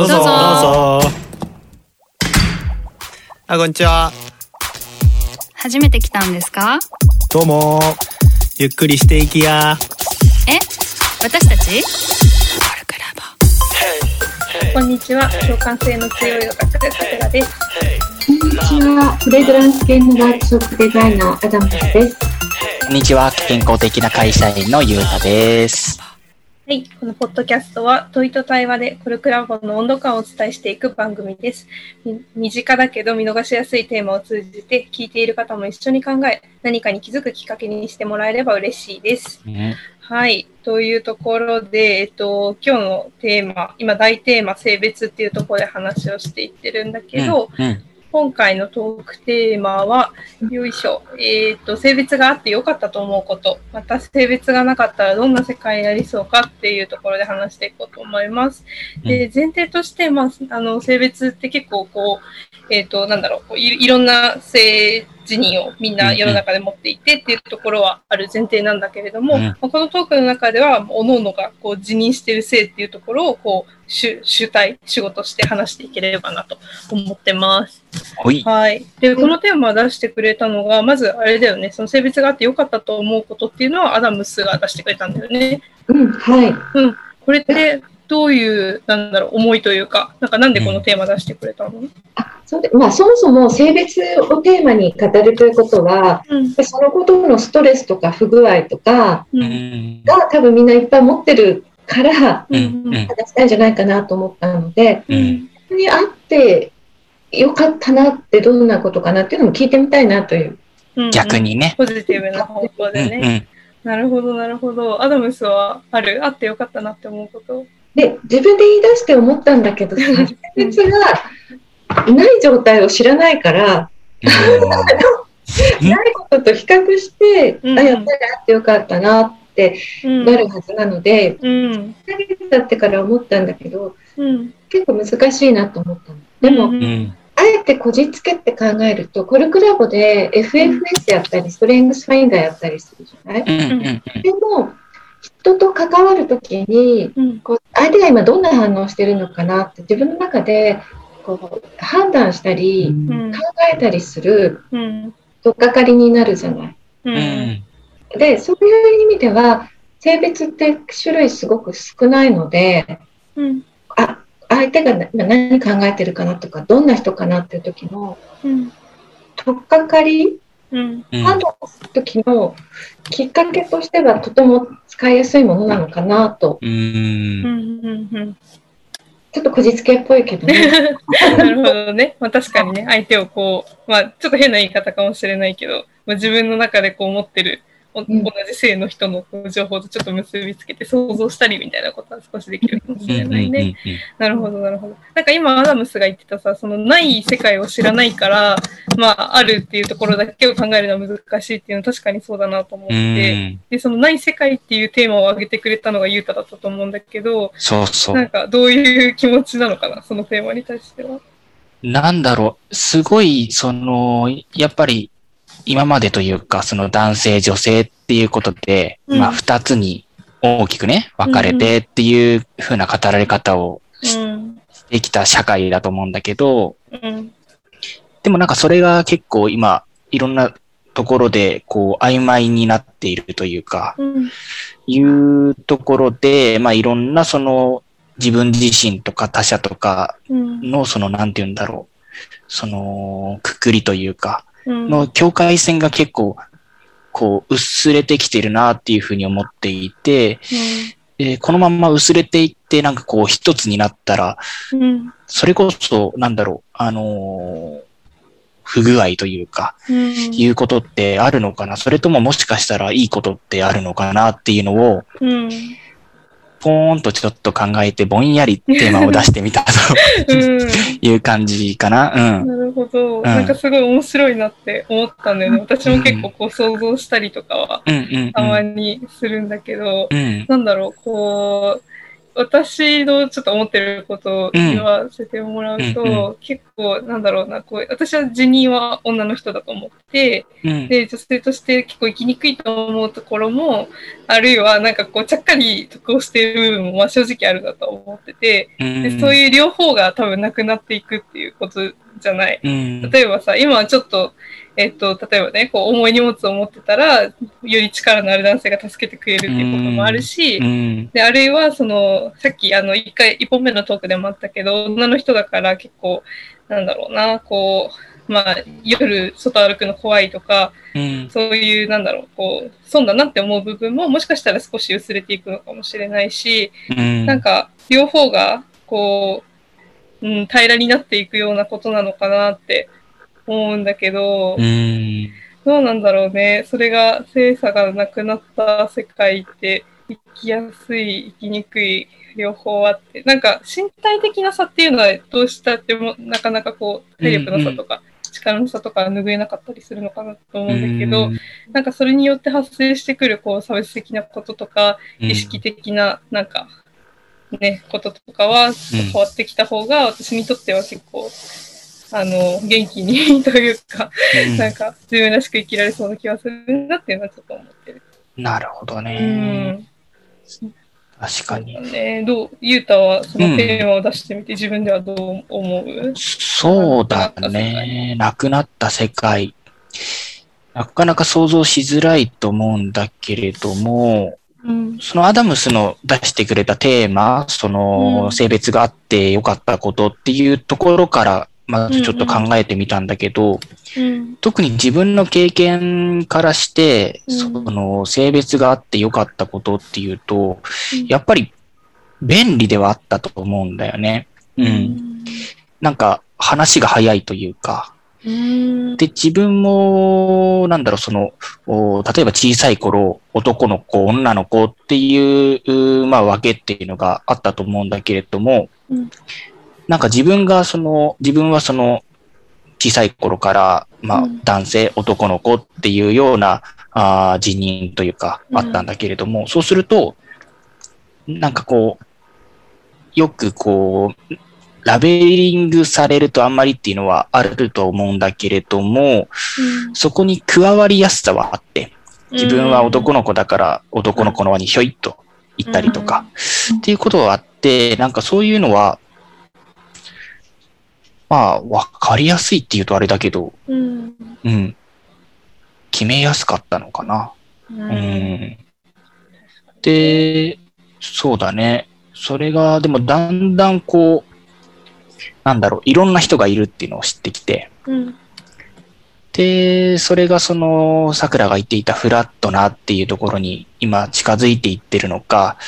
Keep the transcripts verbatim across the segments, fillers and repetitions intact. どうぞどうぞ。あ、こんにちは。初めて来たんですか？どうも。ゆっくりしていきや。え、私たち？こんにちは。共感性の強いのがさくらです。こんにちは。フレグランス系のワークショップデザイナーアダムさんです。こんにちは。健康的な会社員のゆうたです。はい、このポッドキャストは問いと対話でコルクラボの温度感をお伝えしていく番組です。身近だけど見逃しやすいテーマを通じて聞いている方も一緒に考え、何かに気づくきっかけにしてもらえれば嬉しいです、ね、はい、というところで、えっと、今日のテーマ、今大テーマ性別っていうところで話をしていってるんだけど、ねね、今回のトークテーマは、よいしょ、えーと、性別があってよかったと思うこと、また性別がなかったらどんな世界になりそうかっていうところで話していこうと思います。で、前提として、まあ、あの、性別って結構こう、えーと、なんだろう、い、いろんな性自認をみんな世の中で持っていてっていうところはある前提なんだけれども、うんまあ、このトークの中では各々がこう自認している性っていうところをこう 主, 主体主語として話していければなと思ってます。いはい。でこのテーマを出してくれたのがまずあれだよね。その性別があってよかったと思うことっていうのはアダムスが出してくれたんだよね。うんはい。うんこれってどういうなんだろう思いというか、なんかなんでこのテーマ出してくれたの？うんあそうでまあ、そもそも性別をテーマに語るということは、うん、そのことのストレスとか不具合とかが多分みんないっぱい持ってるから話したいんじゃないかなと思ったので、うん、本当にあってよかったなってどんなことかなっていうのも聞いてみたいなという、うん、逆にねポジティブな方向でね、うんうん、なるほどなるほど。アダムスはあるあってよかったなって思うこと？で自分で言い出して思ったんだけど、性別がない状態を知らないから、ないことと比較して、うん、あやっぱりあってよかったなってなるはずなので、うん、いっかげつ経ってから思ったんだけど、うん、結構難しいなと思ったの。でも、うん、あえてこじつけって考えると、コルクラボで エフエフエス やったり、ストレングスファインダーやったりするじゃない？うん、でも人と関わるときに、うん、こう相手が今どんな反応してるのかなって自分の中でこう判断したり、うん、考えたりするとっかかりになるじゃない、うん、でそういう意味では性別って種類すごく少ないので、うん、あ相手が何考えてるかなとかどんな人かなっていう時の、うん、とっかかりうん、判断するときのきっかけとしてはとても使いやすいものなのかなと、うん、ちょっとこじつけっぽいけどねなるほどね、まあ、確かにね相手をこう、まあ、ちょっと変な言い方かもしれないけど、まあ、自分の中でこう思ってる同じ性の人の情報とちょっと結びつけて想像したりみたいなことは少しできるかもしれないねなるほどなるほど。なんか今アダムスが言ってたさ、そのない世界を知らないから、まあ、あるっていうところだけを考えるのは難しいっていうのは確かにそうだなと思って、でそのない世界っていうテーマを挙げてくれたのがユータだったと思うんだけど、そうそう、なんかどういう気持ちなのかな、そのテーマに対しては。なんだろう、すごいそのやっぱり今までというか、その男性女性っていうことで、うん、まあ二つに大きくね、分かれてっていう風な語られ方を し,、うん、してきた社会だと思うんだけど、うん、でもなんかそれが結構今、いろんなところでこう曖昧になっているというか、うん、いうところで、まあいろんなその自分自身とか他者とかのそのなんて言うんだろう、そのくくりというか、の境界線が結構こう薄れてきてるなっていうふうに思っていて、うん、でこのまま薄れていってなんかこう一つになったら、うん、それこそなんだろう、あのー、不具合というか、うん、いうことってあるのかな、それとももしかしたらいいことってあるのかなっていうのを、うん、ポーンとちょっと考えてぼんやりテーマを出してみたという感じかな、うん、なるほど、うん、なんかすごい面白いなって思ったんだよね。私も結構こう想像したりとかはたまにするんだけど、うんうんうん、なんだろう、こう私のちょっと思ってることを言わせてもらうと、うんうんうん、結構なんだろうな、こう私は自認は女の人だと思って、うん、で女性として結構生きにくいと思うところも、あるいはなんかこうちゃっかり得をしている部分もまあ正直あるなと思ってて、うん、でそういう両方が多分なくなっていくっていうことじゃない。うん、例えばさ、今はちょっとえっと、例えばね、こう重い荷物を持ってたら、より力のある男性が助けてくれるっていうこともあるし、うん、であるいはその、さっきあの一回、一本目のトークでもあったけど、女の人だから結構、なんだろうな、こう、まあ、夜外歩くの怖いとか、うん、そういう、なんだろう、こう、損だなって思う部分も、もしかしたら少し薄れていくのかもしれないし、うん、なんか、両方が、こう、うん、平らになっていくようなことなのかなって、思うんだけど、うん、どうなんだろうね。それが性差がなくなった世界って生きやすい、生きにくい両方あって、なんか身体的な差っていうのはどうしたってもなかなかこう体力の差とか力の差とか拭えなかったりするのかなと思うんだけど、うん、なんかそれによって発生してくるこう差別的なこととか意識的ななんかね、こととかは変わってきた方が私にとっては結構あの元気にというか、うん、なんか自分らしく生きられそうな気がするなっていうのはちょっと思ってる。なるほどね。うん、確かに。ね、どうゆうたはそのテーマを出してみて、うん、自分ではどう思う？そうだね。なくなった世界。なかなか想像しづらいと思うんだけれども、うん、そのアダムスの出してくれたテーマ、その性別があってよかったことっていうところから。まずちょっと考えてみたんだけど、うんうん、特に自分の経験からして、うん、その性別があって良かったことっていうと、うん、やっぱり便利ではあったと思うんだよね。うん。うん、なんか話が早いというか、うん、で自分もなんだろうその例えば小さい頃男の子女の子っていうまあ分けっていうのがあったと思うんだけれども。うんなんか自分がその、自分はその、小さい頃から、まあ、男性、うん、男の子っていうような、ああ、自認というか、あったんだけれども、うん、そうすると、なんかこう、よくこう、ラベリングされるとあんまりっていうのはあると思うんだけれども、うん、そこに加わりやすさはあって、自分は男の子だから、男の子の輪にひょいっと行ったりとか、うん、っていうことはあって、なんかそういうのは、まあ、わかりやすいって言うとあれだけど、うん。うん。決めやすかったのかな。うん。うん、で、そうだね。それが、でもだんだんこう、なんだろう、いろんな人がいるっていうのを知ってきて、うん、で、それがその、桜が言っていたフラットなっていうところに今近づいていってるのか、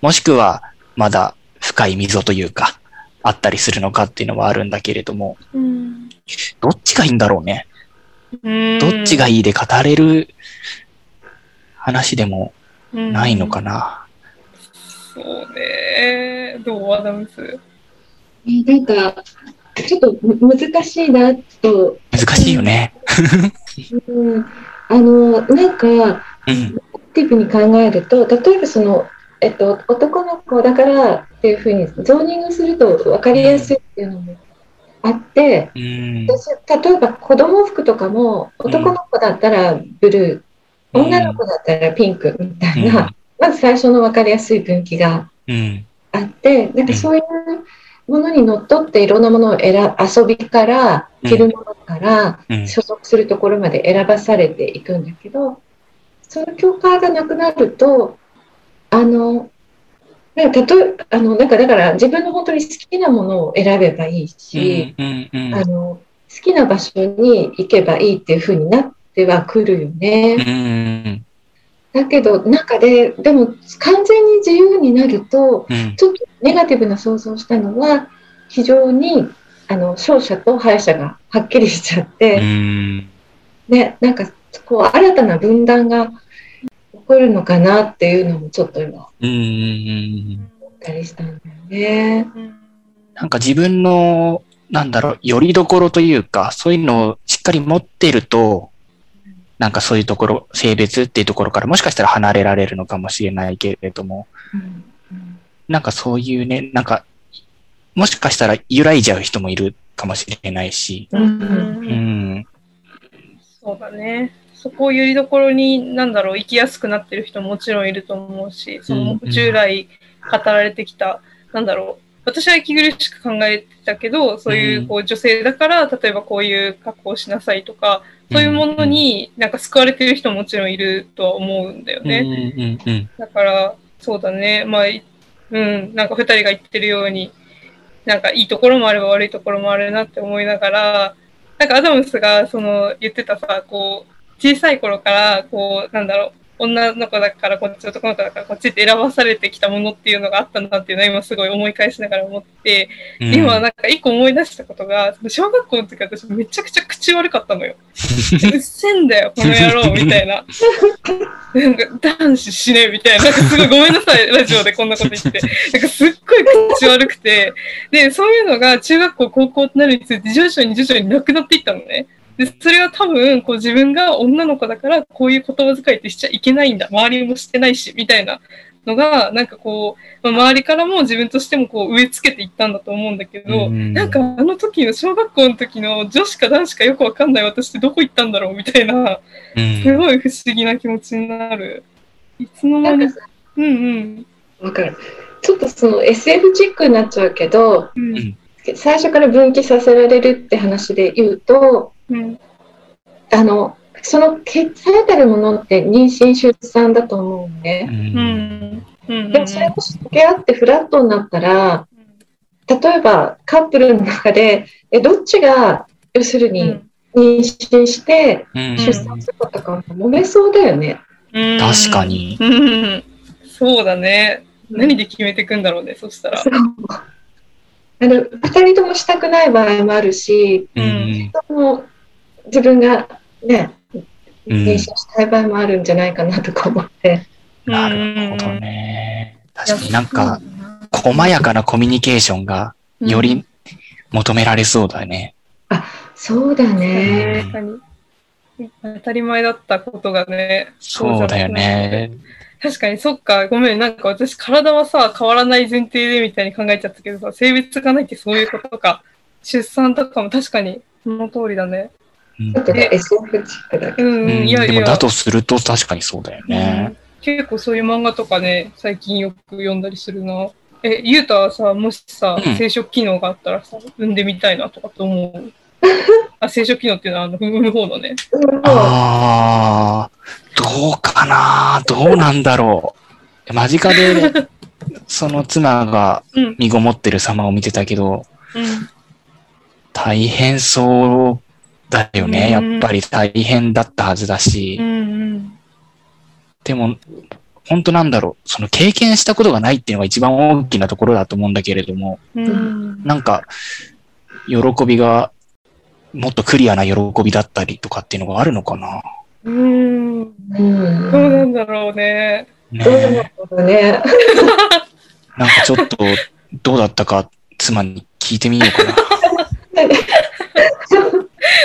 もしくはまだ深い溝というか、あったりするのかっていうのはあるんだけれども、うん、どっちがいいんだろうね、うん。どっちがいいで語れる話でもないのかな。うん、そうね。どうアダムス？え、なんかちょっと難しいなと。難しいよね。うん、あのなんか、うん、ティブに考えると、例えばその。えっと、男の子だからっていうふうにゾーニングすると分かりやすいっていうのもあって、うん、私例えば子供服とかも男の子だったらブルー、うん、女の子だったらピンクみたいな、うん、まず最初の分かりやすい分岐があって、うん、なんかそういうものにのっとっていろんなものを選遊びから着るものから所属するところまで選ばされていくんだけどその境界がなくなるとあのなんか例えあのなんかだから自分の本当に好きなものを選べばいいし、うんうんうん、あの好きな場所に行けばいいっていう風になってはくるよね、うんうん、だけど中ででも完全に自由になると、うん、ちょっとネガティブな想像をしたのは非常にあの勝者と敗者がはっきりしちゃって、うん、でなんかこう新たな分断が起こるのかなっていうのもちょっと今思ったりしたんだよね。なんか自分のなんだろうよりどころというかそういうのをしっかり持ってるとなんかそういうところ性別っていうところからもしかしたら離れられるのかもしれないけれども、うんうん、なんかそういうね、なんか、もしかしたら揺らいじゃう人もいるかもしれないし。うんうん、そうだね。そこをよりどころに、なんだろう、生きやすくなってる人ももちろんいると思うし、その従来語られてきた、うんうん、なんだろう、私は息苦しく考えてたけど、そういうこう女性だから、例えばこういう格好をしなさいとか、そういうものになんか救われてる人ももちろんいるとは思うんだよね。うんうんうん、だから、そうだね。まあ、うん、なんか二人が言ってるように、なんかいいところもあれば悪いところもあるなって思いながら、なんかアダムスがその言ってたさ、こう、小さい頃から、こう、なんだろう、女の子だからこっち、男の子だからこっちって選ばされてきたものっていうのがあったなっていうのは今すごい思い返しながら思って、うん、今なんか一個思い出したことが、小学校の時私めちゃくちゃ口悪かったのよ。うっせんだよ、この野郎みたいな。なんか男子しねみたいな。なんかすごいごめんなさい、ラジオでこんなこと言って。なんかすっごい口悪くて。で、そういうのが中学校、高校ってなるにつれて徐々に徐々になくなっていったのね。でそれは多分こう自分が女の子だからこういう言葉遣いってしちゃいけないんだ、周りもしてないしみたいなのがなんかこう、まあ、周りからも自分としてもこう植え付けていったんだと思うんだけど、うん、なんかあの時の小学校の時の女子か男子かよくわかんない私ってどこ行ったんだろうみたいな、うん、すごい不思議な気持ちになる。いつの間にうんうんわかる。ちょっとその エスエフ チックになっちゃうけど、うん、最初から分岐させられるって話で言うと。うん、あのその最たるものって妊娠出産だと思うね、うんうん、でもそれもし溶け合ってフラットになったら、例えばカップルの中でえどっちが要するに妊娠して出産するかとか揉めそうだよね、うんうん、確かに、うん、そうだね。何で決めていくんだろうね、そしたら。あのふたりともしたくない場合もあるし、うん、も自分がね、妊娠したい場合もあるんじゃないかなとか思って。うん、なるほどね。確かになんか、細やかなコミュニケーションがより求められそうだね。うん、あ、そうだね。当たり前だったことがね。そうだよね。確かに、そっか、ごめん、なんか私体はさ変わらない前提でみたいに考えちゃったけどさ、性別がないってそういうことか。出産とかも確かにその通りだね。だってね、エスエフ チックだけど、うんうん、いやいや、でもだとすると確かにそうだよね、うん、結構そういう漫画とかね最近よく読んだりするな。え、ゆうたはさ、もしさ生殖機能があったらさ産んでみたいなとかと思う？あ、生殖機能っていうのはあの産む方のね。あー、どうかな、どうなんだろう。間近でその妻が身ごもってる様を見てたけど、うん、大変そうだよね、やっぱり大変だったはずだし、うんうん、でも本当なんだろう、その経験したことがないっていうのが一番大きなところだと思うんだけれども、うん、なんか喜びがもっとクリアな喜びだったりとかっていうのがあるのかな。うーん、うん、どうなんだろうね。ね、どうなんだろうね。なんかちょっとどうだったか妻に聞いてみようかな。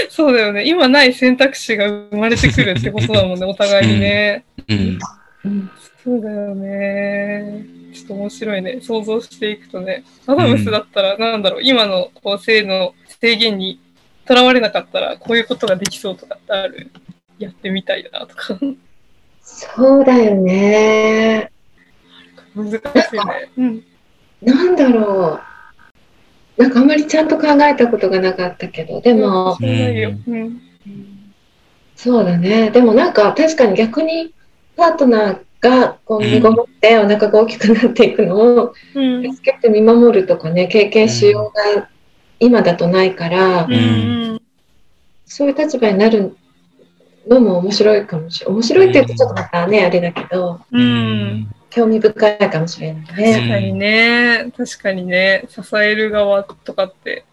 そうだよね。今ない選択肢が生まれてくるってことだもんね、お互いにね。うんうん、そうだよね。ちょっと面白いね。想像していくとね。アダムスだったらなんだろう、うん、今のこう性の制限にとらわれなかったらこういうことができそうとかってある？やってみたいなとか。そうだよね。難しいね。うん、なんだろう。なんかあんまりちゃんと考えたことがなかったけど、でも、うん、うん、そうだね。でもなんか確かに逆にパートナーがこう身ごもってお腹が大きくなっていくのを助けて見守るとかね、経験しようが、うん、今だとないから、うん、そういう立場になるのも面白いかもしれない。面白いって言うとちょっとまたね、うん、あれだけど、うん、興味深いかもしれないね。確かにね、確かにね、支える側とかって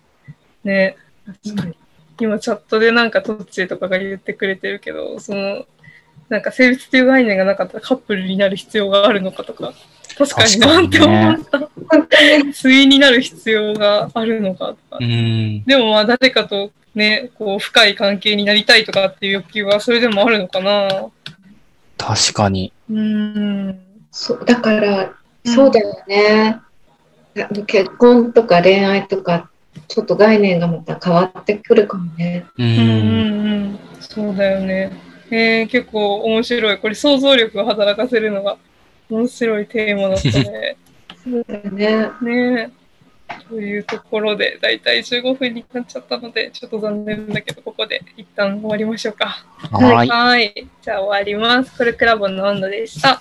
ね、確かに、うん、今チャットでなんかトッチーとかが言ってくれてるけど、そのなんか性別っていう概念がなかったらカップルになる必要があるのかとか。確かに、なんて思った。ね、本当に対になる必要があるのかとか。うん、でもまあ誰かとね、こう深い関係になりたいとかっていう欲求はそれでもあるのかな。確かに。うん。そう、だからそうだよね。結婚とか恋愛とかちょっと概念がまた変わってくるかもね。うん、そうだよね。えー、結構面白い。これ想像力を働かせるのが面白いテーマだったね。そうだね。ねえ。というところでだいたいじゅうごふんになっちゃったので、ちょっと残念だけどここで一旦終わりましょうか。はい、はい、じゃあ終わります。コルクラボの温度でした。